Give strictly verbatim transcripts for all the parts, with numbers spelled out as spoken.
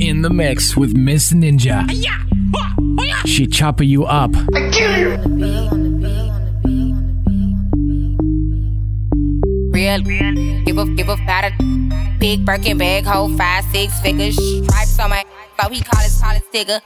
in the mix with Miss Ninja. She chopper you up. I kill you. Real, real. Give up, give up, batter. Big Birkin bag, hold five, six figures. Stripes on my, so he call his, call his digger.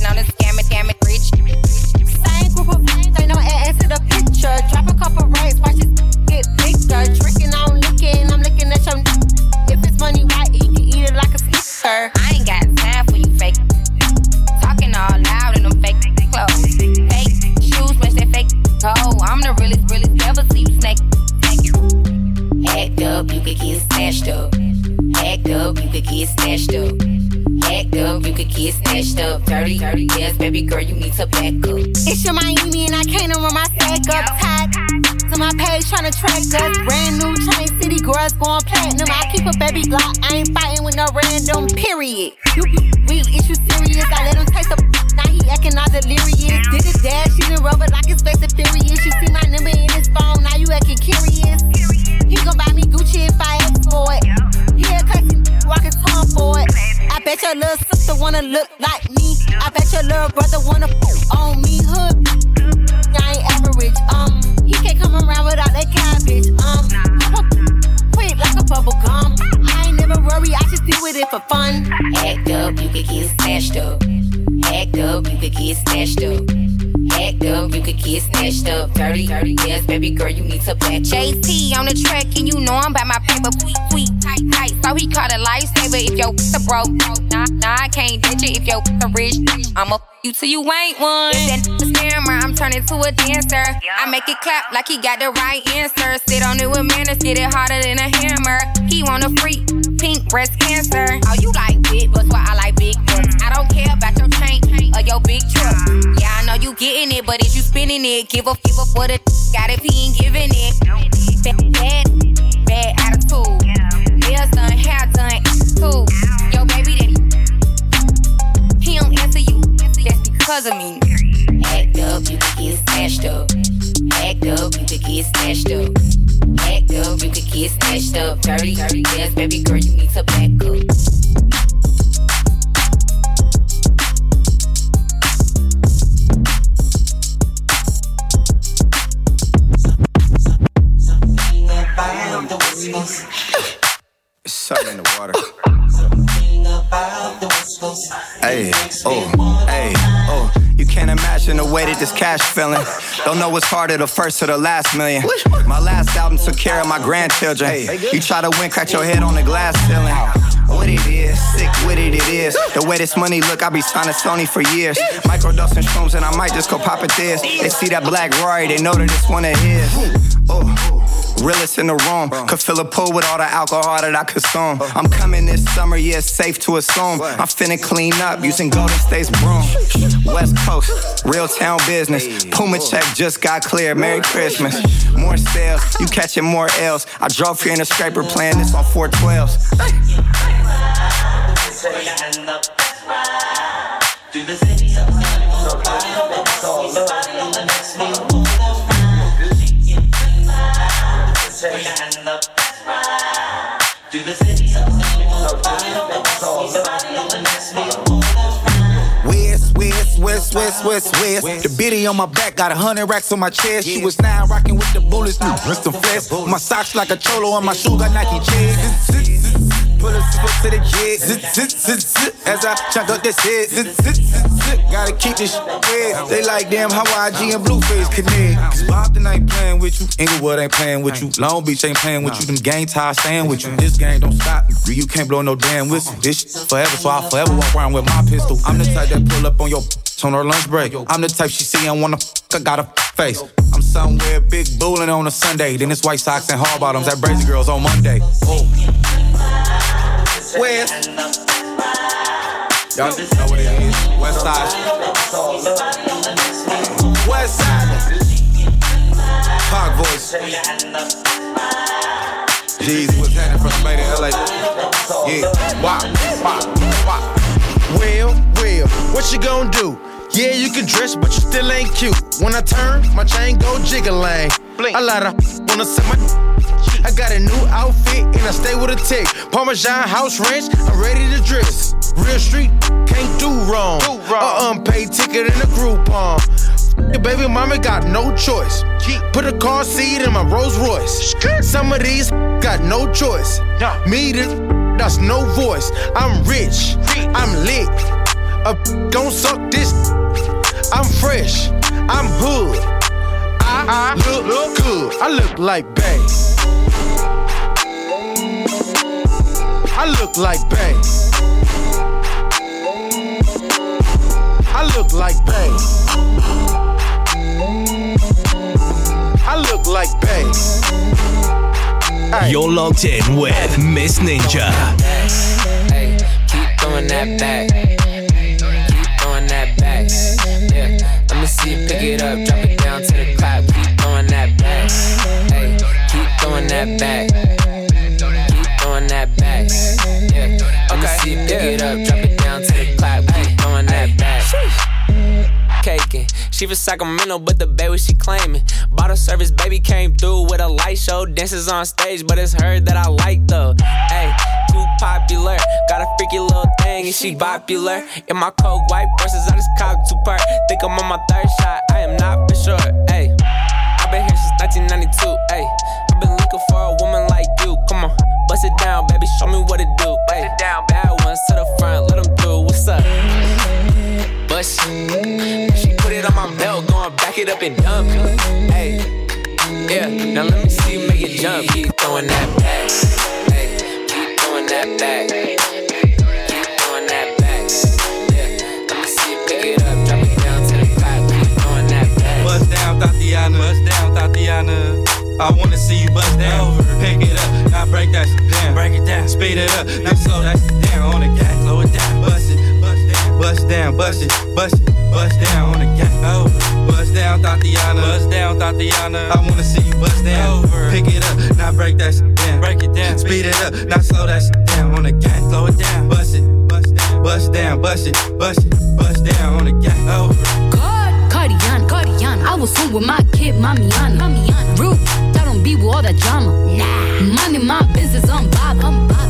Now this scamming, scamming, rich. Same group of things, ain't no ass to the picture. Drop a couple rights, watch it get bigger. Drinking, I'm licking, I'm licking at your n- If it's money, why eat it? Eat it like a sir. I ain't got time for you fake. Talking all loud in them fake clothes. Fake shoes, match that fake toe. I'm the realest, realest, never see you snake. Act up, you could get snatched up. Act up, you could get snatched up. Act up, you could get snatched up. Dirty, dirty, yes, baby girl, you need to back up. It's your Miami and I can't run my stack up. Tied to my page trying to track us. Brand new chain city girls going platinum. I keep a baby block, I ain't fighting with no random, period. You real, is you serious? I let him taste the now he acting all delirious. Did his dad, she didn't rub it like his face is furious. She see my number in his phone, now you acting curious. He gon' buy me Gucci if I ask for it. Yeah, cause he walkin' home for it. I bet your little sister wanna look like me. I bet your little brother wanna poop on me. Hood, I ain't average. Um, he can't come around without that cabbage. Um, quick like a bubble gum. I ain't never worry, I just deal with it for fun. Act up, you could get snatched up. Act up, you could get snatched up. Act up, you could get snatched up. Dirty, dirty, yes, baby girl, you need to back up. J T on the track, and you know I'm by my paper. Sweet, sweet, tight, tight. So he caught a lifesaver if your a broke. Nah, nah, I can't ditch it if your a rich. I'ma f you till you ain't one. If that n***a stammer, I'm turning to a dancer. I make it clap like he got the right answer. Sit on it with manners, get it harder than a hammer. He want a freak, pink breast cancer. Oh, you like big bucks, why I like big bucks. I don't care about your chain or your big truck. Yeah, I know you getting it, but is you spinning it? Give up, give up for the got if he ain't giving it. Bad, bad, bad attitude. Nails done, hair done, too. Yo, baby, that he don't answer you. That's because of me. Act up, you could get snatched up. Act up, you could get snatched up. Act up, you could get snatched up. Dirty, dirty, yes, baby girl, you need to back up. It's something in the water. Something about the West Coast. Hey, oh, hey, oh. You can't imagine the way that this cash feeling. Don't know what's harder, the first or the last million. My last album took care of my grandchildren. Hey, you try to win, crack your head on the glass ceiling. What it is, sick with it it is. The way this money look, I be signed to Sony for years. Microdose and shrooms and I might just go pop it this. They see that black Rory, they know that it's one of his. Oh, realest in the room. Could fill a pool with all the alcohol that I consume. I'm coming this summer, yeah, it's safe to assume I'm finna clean up using Golden State's broom. West Coast, real town business. Puma check just got clear, Merry Christmas. More sales, you catching more L's. I drove here in a scraper playing this on four twelves. Whiz, whiz, whiz, whiz, whiz, whiz. The bitty on my back got a hundred racks on my chest. She was now rocking with the bullets, new wrist and flesh. My socks like a cholo and my shoes got Nike checks. Put a foot to the jig, zip, zip, zip, zip. As I chunk up this head, zip, zip, zip, zip. Gotta keep this shit red. They like damn Hawaii and Blueface connect. Spalding ain't playing with you, Inglewood ain't playing with you, Long Beach ain't playing with you, them gang ties staying with you. This gang don't stop you, you can't blow no damn whistle. This shit forever, so I forever walk around with my pistol. I'm the type that pull up on your on her lunch break. I'm the type she see and wanna fuck, I got a face. I'm somewhere big booling on a Sunday, then it's white socks and hard bottoms at Brazy Girls on Monday. Oh. West. Y'all know what it is. West Side. West Side. Park voice. Jeez, what's happening from the Bay to L A? Yeah. Wop, wop, wop. Well, well, what you gonna do? Yeah, you can dress, but you still ain't cute. When I turn, my chain go jiggling. A lot of wanna set my I got a new outfit and I stay with a tick. Parmesan house ranch, I'm ready to dress. Real street, can't do wrong. A unpaid ticket and a Groupon. Your baby mama got no choice. Put a car seat in my Rolls Royce. Some of these got no choice. Me, this that's no voice. I'm rich, I'm lit. A gon' suck this. I'm fresh, I'm hood. I, I look, look good. I look like bae. I look like bae. I look like bae. I look like bae. Hey. You're locked in with Miss Ninja. Hey, keep throwing that back. Yeah, let me see you pick it up, drop it down to the clock. Keep throwing that back, hey, keep throwing that back, keep throwing that back. Yeah, let me see you pick it up, drop it down to the clock. Keep throwing that back. Caking, she from Sacramento, but the baby she claiming. Bottle service, baby came through with a light show, dances on stage, but it's her that I like though. Hey. Too popular, got a freaky little thing and she popular. In my cold white verses, I just cocked two part. Think I'm on my third shot, I am not for sure. Ayy, I've been here since nineteen ninety-two. Ayy, I've been looking for a woman like you. Come on, bust it down, baby, show me what it do. Ayy, bad ones to the front, let them through. What's up? Bust it. She put it on my belt, going back it up and dump. Ayy, yeah, now let me see you make it jump. Keep throwing that back. That back. Keep throwing that back. Yeah. Let me see you pick it up, drop it down to the clock. Keep throwing that back. Bust down, Tatiana. Bust down, Tatiana. I wanna see you bust down. Pick it up, now break that shit down. Break it down, speed it up, now slow that shit down on the gas. Slow it down, bust it, bust down, bust down, bust it, bust it, bust down on the gas. Over, bust down, Tatiana. Bust down, Tatiana. I wanna see you bust down. Over, pick it up, now break that shit down. Break it down, speed it up, now slow that shit down on the gas. Slow it down, bust it, bust down, bust down, bust it, bust it, bust down on the gas. Over. God, Cardian, Cardian. I was home with my kid, Mamiana, Mamiana. Rude, I don't be with all that drama. Nah, money my business, I'm bob, I'm bob.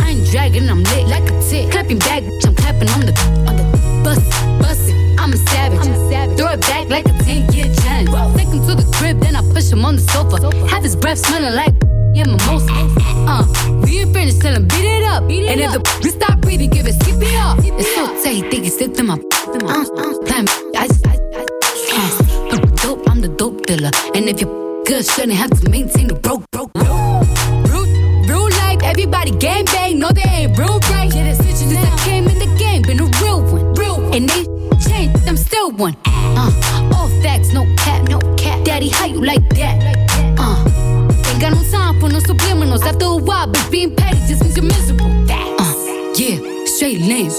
I ain't dragging, I'm lit like a tick. Clapping back, bitch, I'm clapping on the on the bus, bus it. I'm a savage, I'm a savage. Throw it back like a ten year challenge. Whoa. Take him to the crib, then I push him on the sofa. sofa. Have his breath smelling like yeah, mimosa. Uh, we finished, tell him beat it up. Beat it and up. If the bitch stop breathing, give it, skip it up. Skip it it's up. So tight, he think he slipped in my. Uh, uh, time, I just, I, I, I, I'm the dope, I'm the dope dealer. And if you're good, shouldn't have to maintain the broke, broke, broke. Everybody game bang, no they ain't real right. Yeah, that's it, since I came in the game, been a real one, real one. And they changed, I'm still one. Uh, all facts, no cap, no cap. Daddy, how you like that? Uh, ain't got no time for no subliminals. After a while, bitch, being petty just means you're miserable. Uh, yeah, straight lane,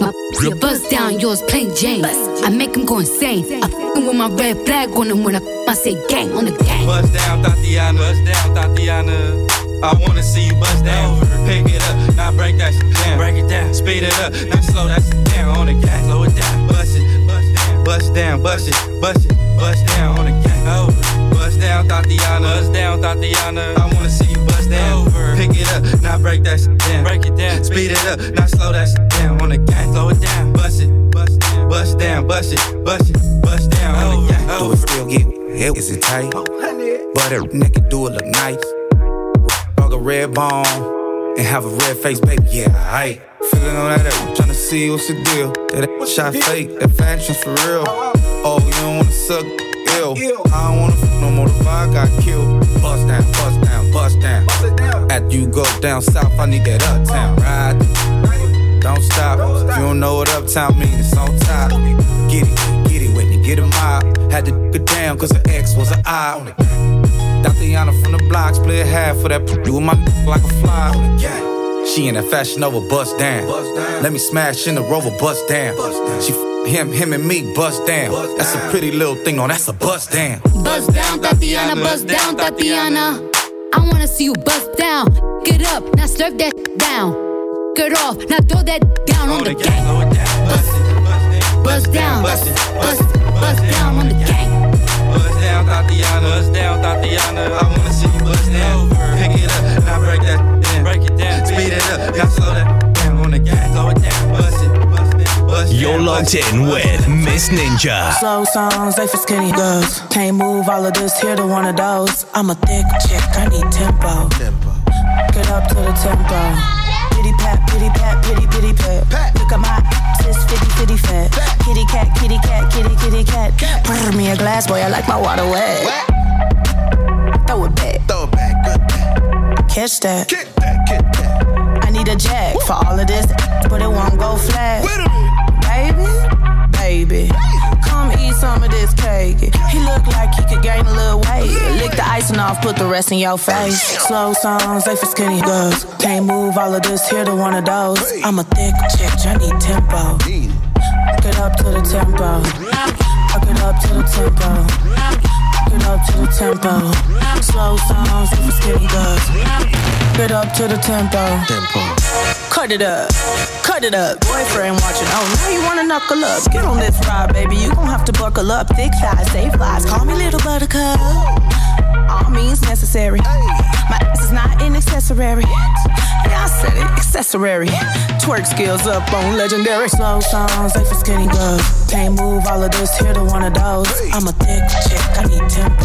my your bust down, yours plain Jane. I make him go insane. I f***ing with my red flag on him when I f***, I say gang on the gang. Bust down, Tatiana, bust down, Tatiana. I wanna see you bust down. Pick it up, now break that shit down. Break it down, speed it up, now slow that shit down on the gas. Slow it down, bust it, bust down, bust down, bust it, bust it, bust down on the gas. Over, bust down, Tatiana, bust down, Tatiana. I wanna see you bust down. Over, pick it up, now break that shit down. Break it down, speed it up, now slow that shit down on the gas. Slow it down, bust it, bust down, bust down, bust it, bust it, bust down on the gas. Do it still get it? Is it tight? But a nigga do it look nice. A red bone and have a red face, baby. Yeah, aight. Feeling on that ass, tryna see what's the deal. That ass shot fake, that fashion's for real. Oh, you don't wanna suck, ill. I don't wanna fuck no more, the vibe got killed. Bust down, bust down, bust down. After you go down south, I need that uptown ride. Don't stop, you don't know what uptown mean, it's on top. Get it, get it with me, get a mob. Had to d*** it down, cause her ex was an eye on it. Tatiana from the blocks, play a half for that. Do my d- like a fly. She in that fashion over, bust down. Let me smash in the Rover, bust down. She f- him, him and me, bust down. That's a pretty little thing, no, that's a bust down. Bust down, Tatiana, bust down, Tatiana. I wanna see you bust down. Get up, now slurp that down. Get off, now throw that down on the gang. Bust down, bust down, bust down on the gang. down, Tatiana. Bust down, Tatiana. I wanna see you bust down. Pick it up, now break that down. Break it down. Speed it up, now slow that down. On the gas, slow it down. Bust it, bust it, bust it. You're locked in with Miss Ninja. Slow songs, they for skinny girls. Can't move all of this here to one of those. I'm a thick chick, I need tempo. Get up to the tempo. Pity pat, pity pat, pity pity pat. pat. Look at my sis, fitty fitty fat. Pat. Kitty cat, kitty cat, kitty kitty cat. cat. Pour me a glass, boy. I like my water wet. What? Throw it back, throw it back, good back. Catch that, kick that, kick that. I need a jack. Woo. For all of this, but it won't go flat. Wait a minute, baby, baby. Hey. Come eat some of this cake. He look like he could gain a little weight. Lick the icing off, put the rest in your face. Slow songs, they for skinny girls. Can't move all of this here to one of those. I'm a thick chick, I need tempo. Get up to the tempo. Get up to the tempo. Get up to the tempo. Slow songs, they for skinny girls. Get up to the tempo. Cut it up. Cut it up, boyfriend watching. Oh, now you wanna knuckle up. Get on this ride, baby. You gon' have to buckle up. Thick thighs, safe lies. Call me little buttercup. All means necessary. My ass is not an accessory. Yeah, I said it, accessory. Twerk skills up on legendary. Slow songs, they for skinny girls. Can't move all of this here to one of those. I'm a thick chick, I need tempo.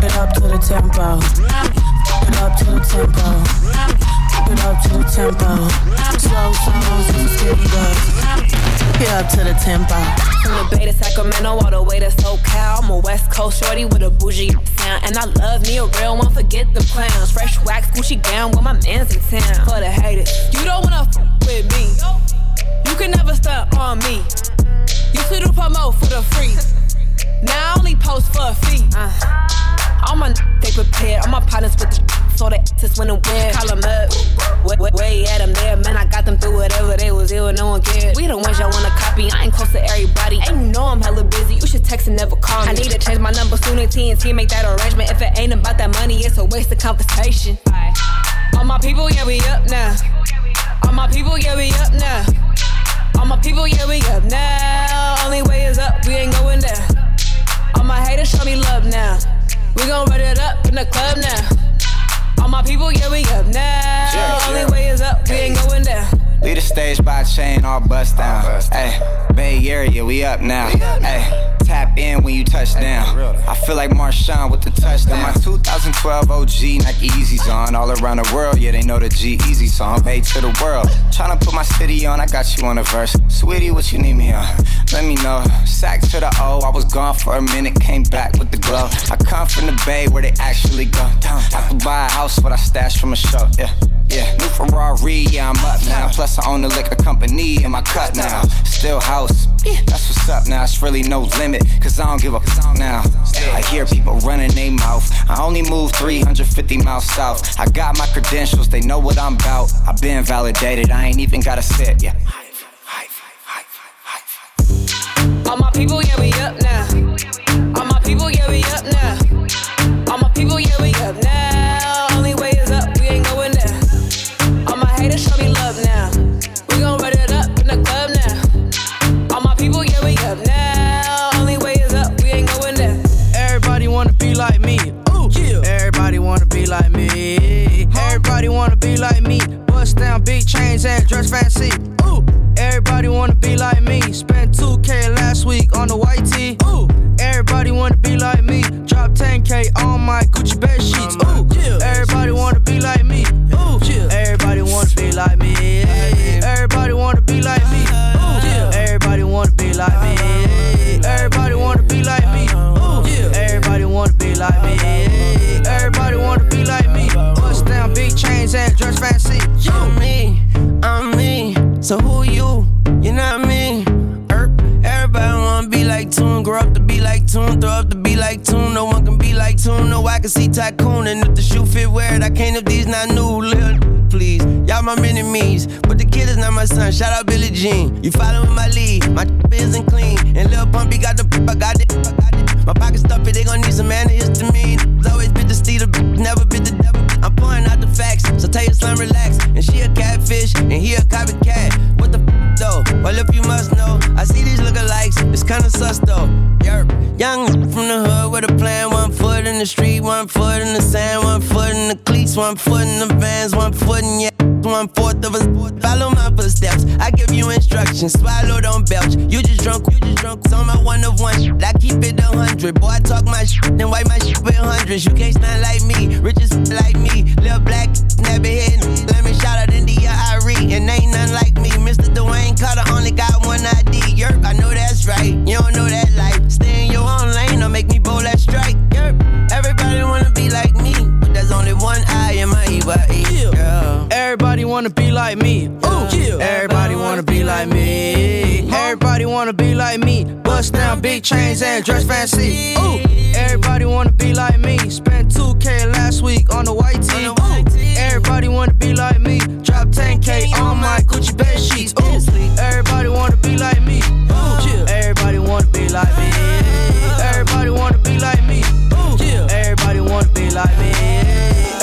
Get up to the tempo. Get up to the tempo. Get up to the tempo. Slow songs and skinny girls. Get up to the tempo. From the Bay to Sacramento, all the way to SoCal. I'm a West Coast shorty with a bougie sound. And I love me a real one, forget the clowns. Fresh wax, Gucci gown with my man's in town. For the haters, you don't wanna f*** with me. You can never stunt on me. You should do promo for the free. Now I only post for a fee. uh, All my n****, they prepared. All my partners with the sh- so they just went and win. Call them up, way, way, way at them there. Man, I got them through whatever they was ill, no one cared. We the ones y'all wanna copy, I ain't close to everybody. And you know I'm hella busy, you should text and never call me. I need to change my number sooner, T N T make that arrangement. If it ain't about that money, it's a waste of conversation. All my people, yeah, we up now. All my people, yeah, we up now. All my people, yeah, we up now. Only way is up, we ain't going down. All my haters show me love now. We gon' run it up in the club now. All my people, yeah, we up now. Yeah, only yeah. way is up, we ain't going down. Lead the stage by chain, all bust down. Ayy, Bay Area, we up now. Ayy, tap in when you touch down. I feel like Marshawn with the touchdown. My two thousand twelve O G Nike Yeezys on. All around the world, yeah, they know the G-Eazy song. Bay to the world, tryna put my city on. I got you on a verse. Sweetie, what you need me on? Let me know. Sack to the O, I was gone for a minute. Came back with the glow. I come from the Bay where they actually go. I could buy a house, but I stashed from a show, yeah. Yeah, new Ferrari, yeah, I'm up now. Plus I own the liquor company in my cut now. Still house, that's what's up now. It's really no limit, cause I don't give a f*** now. I hear people running they mouth. I only move three hundred fifty miles south. I got my credentials, they know what I'm about. I've been validated, I ain't even gotta sit, yeah. All my people, yeah, we up now. All my people, yeah, we up now. All my people, yeah, we up now. Only way is up, we ain't going down. Haters show me love now. We gon' run it up in the club now. All my people, yeah, we up now. Only way is up, we ain't going down. Everybody wanna be like me. Ooh, yeah. Everybody wanna be like me. Everybody wanna be like me. Bust down big chains and dress fancy. Ooh, everybody wanna be like me. Spent two K last week on the white tee. Ooh, everybody wanna be like me. Drop ten K on my Gucci bed sheets. Ooh, yeah. Everybody wanna be like me. Ooh, yeah. Everybody wanna be like me. Everybody wanna be like me. Ooh, yeah. Everybody wanna be like me. Everybody wanna be like me. Ooh, yeah. Everybody wanna be like me. Everybody wanna be like me. Bust down big chains and dress fancy. You me, I'm me. So who you? You not me. Erp. Everybody wanna be like Toon, grow up to be like Toon, throw up to be like Toon. No one can be like Toon. No, I can see Tycoon, and if the shoe fit, wear it. I can't if these not new. Little, please, y'all my enemies, but the kid is not my son. Shout out Billie Jean. You following my lead? My isn't clean, and Lil Pumpy got the. I got it. I got it. My pocket stuffed it. They gon' need some antihistamine. Always bit the steed, never bit the devil. I'm pouring out the facts, so tell your son relax. And she a catfish, and he a copycat. What the f though? Well, if you must know, I see these lookalikes. It's kinda sus though. Yerp. Young from the hood. with a plan. One foot in the street, one foot in the sand, one foot in the cleats, one foot in the Vans, one foot in your ass, one fourth of us. Follow my footsteps, I give you instructions. Swallow, don't belch. You just drunk, you just drunk. It's on my one of one. Shit. I keep it a hundred. Boy, I talk my shit and wipe my shit with hundreds. You can't stand like me, rich as like me. Lil' black, never hitting. Let me shout out India Irie, and ain't none like me. Mister Dwayne Carter only got one I D. Yerp, I know that's right. You don't know that life. Stay in your own lane, don't make me bowl that strike. Yerp. Everybody wanna be like me, but there's only one I in my E Y E. Girl. Everybody wanna be like me. Ooh, yeah. Everybody wanna be like me. Everybody wanna be like me. Bust down big chains and dress fancy. Ooh, everybody wanna be like me. Spent two K last week on the white tee. Ooh, everybody wanna be like me. Drop ten K on my Gucci bed sheets. Ooh, everybody wanna be like me. Ooh, yeah. Everybody wanna be like me. Everybody wanna be like me. Ooh, yeah. Everybody wanna be like me.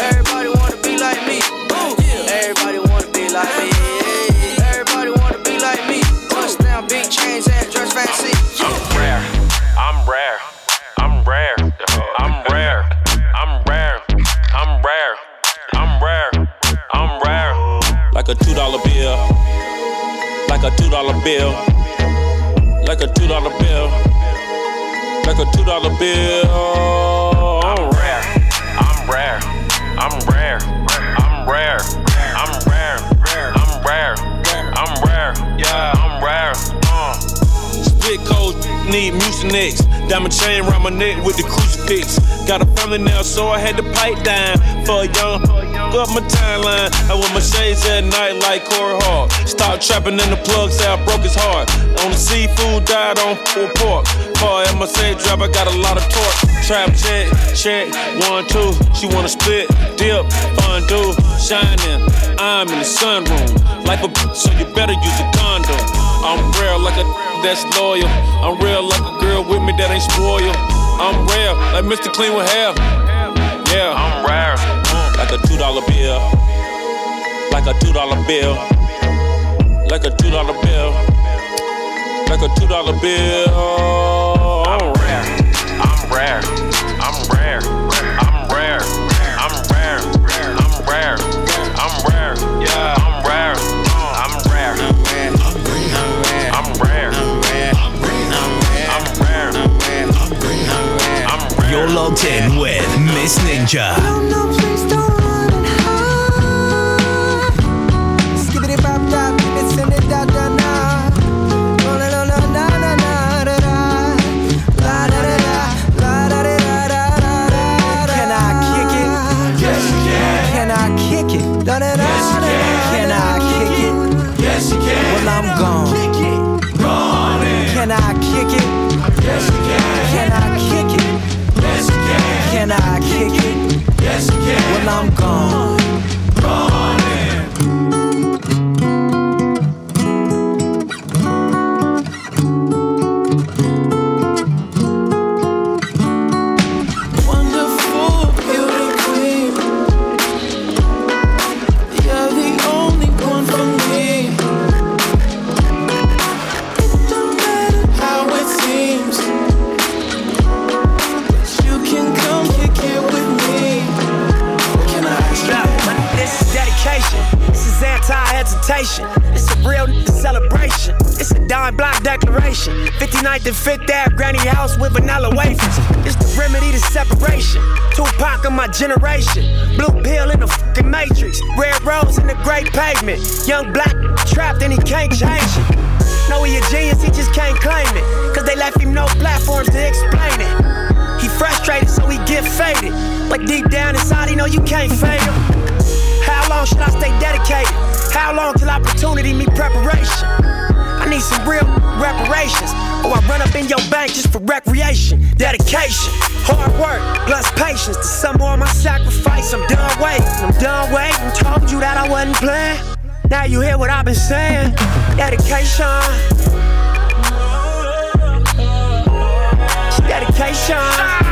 Everybody wanna be like me. Ooh, yeah. Everybody wanna be like me. Everybody wanna be like me. Bust down big chains and dress fancy. I'm rare. I'm rare. I'm rare. I'm rare. I'm rare. I'm rare. I'm rare. I'm rare. Like a two dollar bill. Like a two dollar bill. Like a two dollar bill. Like a two dollar bill. I'm rare. I'm rare. I'm rare. I'm rare. I'm rare. I'm rare. I'm rare. Yeah, I'm rare. Spit cold, need Mucinex. Diamond chain round my neck with the crucifix. Got a family now, so I had to pipe down for a young up my timeline. I wear my shades at night like Corey Hart. Stop trapping in the plugs, I broke his heart. On the seafood diet on full pork. Paul at my safe drop, I got a lot of torque. Trap check, check, one, two. She wanna split, dip, undo, shining. I'm in the sunroom. Life a b- so you better use a condom. I'm rare like a that's loyal. I'm real like a girl with me that ain't spoiled. I'm rare like Mister Clean with hair. Yeah, I'm rare. Like a two dollar bill. Like a two dollar bill. Like a two dollar bill. Like a two dollar bill. I'm rare. I'm rare. I'm rare. I'm rare. I'm rare. I'm rare. I'm rare. Yeah, I'm rare. I'm rare. I'm rare. I'm rare. I'm rare. I'm rare. I'm rare. I'm rare. I'm rare. I'm rare. You're logged in with Miss Ninja. No, no, please don't run and hide. Skibbity bop bop, it's in it da da na. No, no, no, no, no, no, no, no. La da da da, la da da da da da. Can I kick it? Yes, you can. Can I kick it? Da da da da. Can I kick it? Yes, you can. Well, I'm gone. Can I kick it? Yes, you can. Can I kick it? Yes, you can. Can I kick it? Yes, you can. Well, I'm gone. Gone in. Wonderful beauty queen. You're the only one for me. This is anti-hesitation. It's a real n- celebration. It's a dime block declaration. fifty-ninth and fifth Avenue, granny house with vanilla wafers. It's the remedy to separation. Tupac of my generation. Blue pill in the fucking matrix. Red rose in the great pavement. Young black trapped and he can't change it. No, he a genius, he just can't claim it. Cause they left him no platforms to explain it. He frustrated, so he get faded. Like deep down inside, he know you can't fade him. How long should I stay dedicated? How long till opportunity meet preparation? I need some real reparations. Or I run up in your bank just for recreation. Dedication, hard work, plus patience. To some more of my sacrifice, I'm done waiting. I'm done waiting, told you that I wasn't playing. Now you hear what I've been saying. Dedication. Dedication.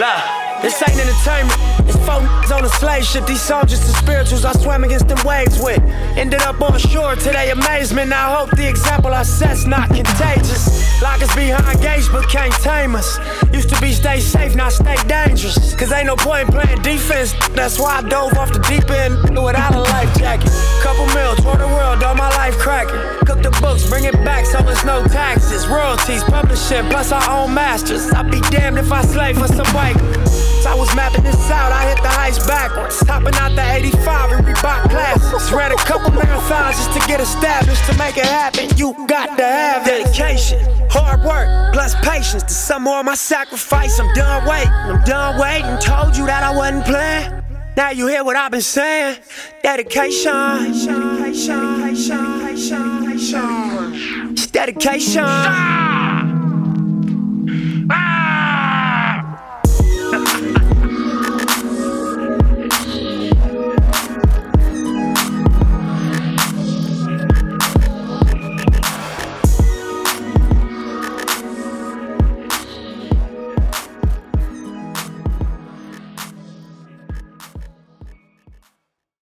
Love. This ain't entertainment. It's four niggas on a slave ship. These soldiers and spirituals I swam against them waves with. Ended up on shore to their amazement. I hope the example I set's not contagious. Lock us behind gates but can't tame us. Used to be stay safe, now stay dangerous. Cause ain't no point playing defense. That's why I dove off the deep end without a life jacket. Couple mil toward the world, all my life cracking. Cook the books, bring it back so it's no taxes. Royalties, publishing, plus our own masters. I'd be damned if I slave for some white. I was mapping this out, I hit the heights backwards. Topping out the eighty-five and Reebok classics. Ran a couple marathons just to get established. To make it happen, you got to have dedication, hard work, plus patience. To some more of my sacrifice, I'm done waiting, I'm done waiting. Told you that I wasn't playing. Now you hear what I've been saying. Dedication, dedication, dedication, dedication, dedication.